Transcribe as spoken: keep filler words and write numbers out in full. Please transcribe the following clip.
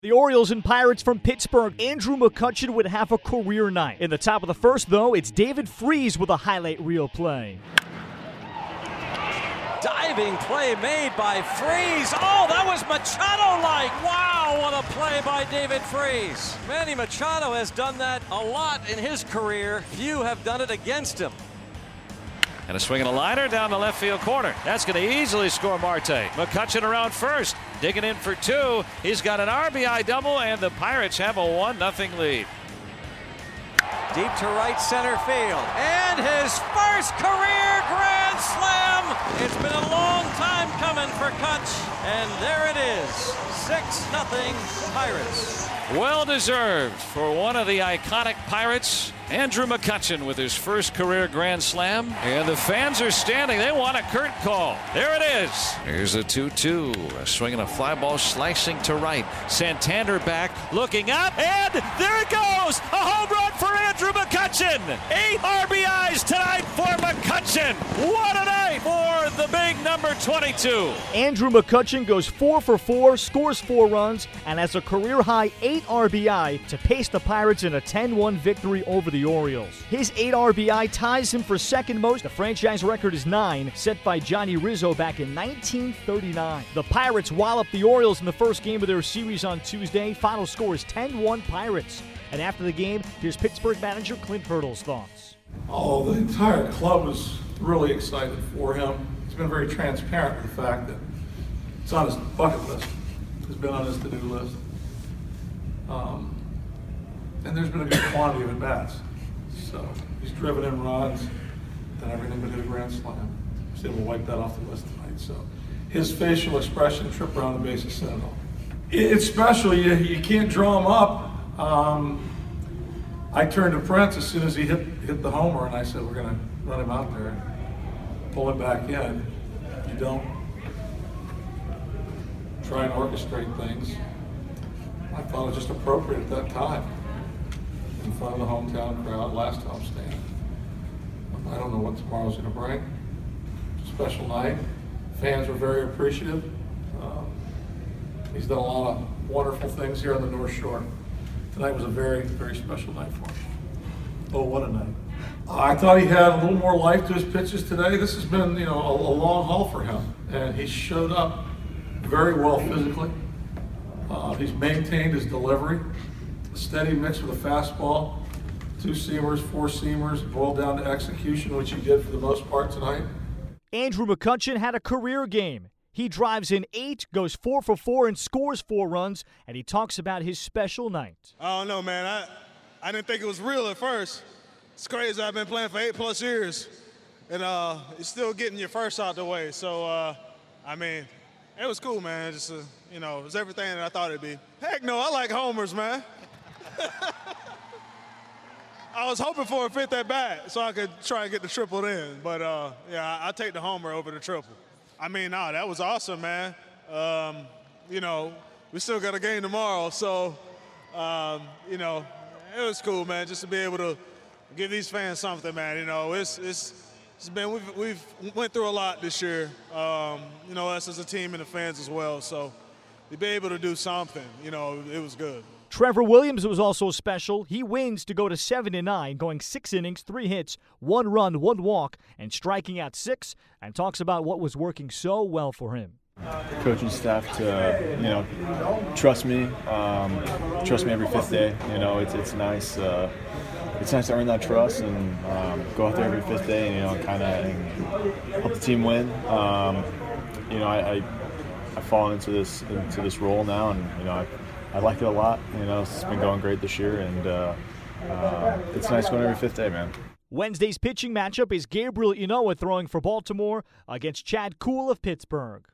The Orioles and Pirates from Pittsburgh. Andrew McCutchen would have a career night. In the top of the first, though, it's David Freese with a highlight reel play. Diving play made by Freese. Oh, that was Machado-like. Wow, what a play by David Freese. Manny Machado has done that a lot in his career. Few have done it against him. And a swing and a liner down the left field corner. That's going to easily score Marte. McCutchen around first, digging in for two. He's got an R B I double, and the Pirates have a one nothing lead. Deep to right center field. And his first career grand slam. It's been a long time coming for Kutch. And there it is. six nothing Pirates. Well deserved for one of the iconic Pirates, Andrew McCutchen, with his first career grand slam. And the fans are standing. They want a curt call. There it is. Here's a two two. A swing and a fly ball slicing to right. Santander back, looking up, and there it goes. A home run for Andrew McCutchen. Eight R B Is tonight for McCutchen. What a night for the big number twenty-two. Andrew McCutchen goes four for four, scores four runs, and has a career-high eight R B I to pace the Pirates in a ten one victory over the Orioles. His eight R B I ties him for second most. The franchise record is nine, set by Johnny Rizzo back in nineteen thirty-nine. The Pirates wallop the Orioles in the first game of their series on Tuesday. Final score is ten one Pirates. And after the game, here's Pittsburgh manager Clint Hurdle's thoughts. Oh, the entire club is really excited for him. He's been very transparent with the fact that it's on his bucket list. It's been on his to-do list. Um, and there's been a good quantity of at-bats. So he's driven in runs, done everything but hit a grand slam. He's able to wipe that off the list tonight. So his facial expression, trip around the bases, said it all. It's special. You, you can't draw him up. Um, I turned to Prince as soon as he hit, hit the homer, and I said, we're going to run him out there and pull him back in. You don't try and orchestrate things. I thought it was just appropriate at that time, in front of the hometown crowd, last home stand. I don't know what tomorrow's going to bring. It's a special night. Fans were very appreciative. Um, he's done a lot of wonderful things here on the North Shore. Tonight was a very, very special night for him. Oh, what a night. I thought he had a little more life to his pitches today. This has been, you know, a, a long haul for him, and he showed up very well physically. Uh, he's maintained his delivery, a steady mix with a fastball, two seamers, four seamers, boiled down to execution, which he did for the most part tonight. Andrew McCutchen had a career game. He drives in eight, goes four for four, and scores four runs, and he talks about his special night. I don't know, man. I, I didn't think it was real at first. It's crazy. I've been playing for eight-plus years, and uh, you're still getting your first out the way. So, uh, I mean, it was cool, man. Just a... You know, it was everything that I thought it'd be. Heck no, I like homers, man. I was hoping for a fifth at bat so I could try and get the triple in. But, uh, yeah, I, I take the homer over the triple. I mean, no, that was awesome, man. Um, you know, we still got a game tomorrow. So, um, you know, it was cool, man, just to be able to give these fans something, man. You know, it's it's, it's been we've, we've went through a lot this year, um, you know, us as a team and the fans as well. So. To be able to do something, you know, it was good. Trevor Williams was also special. He wins to go to seven and nine, going six innings, three hits, one run, one walk, and striking out six, and talks about what was working so well for him. Coaching staff to, you know, trust me, um, trust me every fifth day. You know, it's it's nice. Uh, it's nice to earn that trust and um, go out there every fifth day and, you know, kind of help the team win. Um, you know, I... I I've fallen into this into this role now, and you know I, I like it a lot. You know, it's been going great this year, and uh, uh, it's nice going every fifth day, man. Wednesday's pitching matchup is Gabriel Ynoa throwing for Baltimore against Chad Kuhl of Pittsburgh.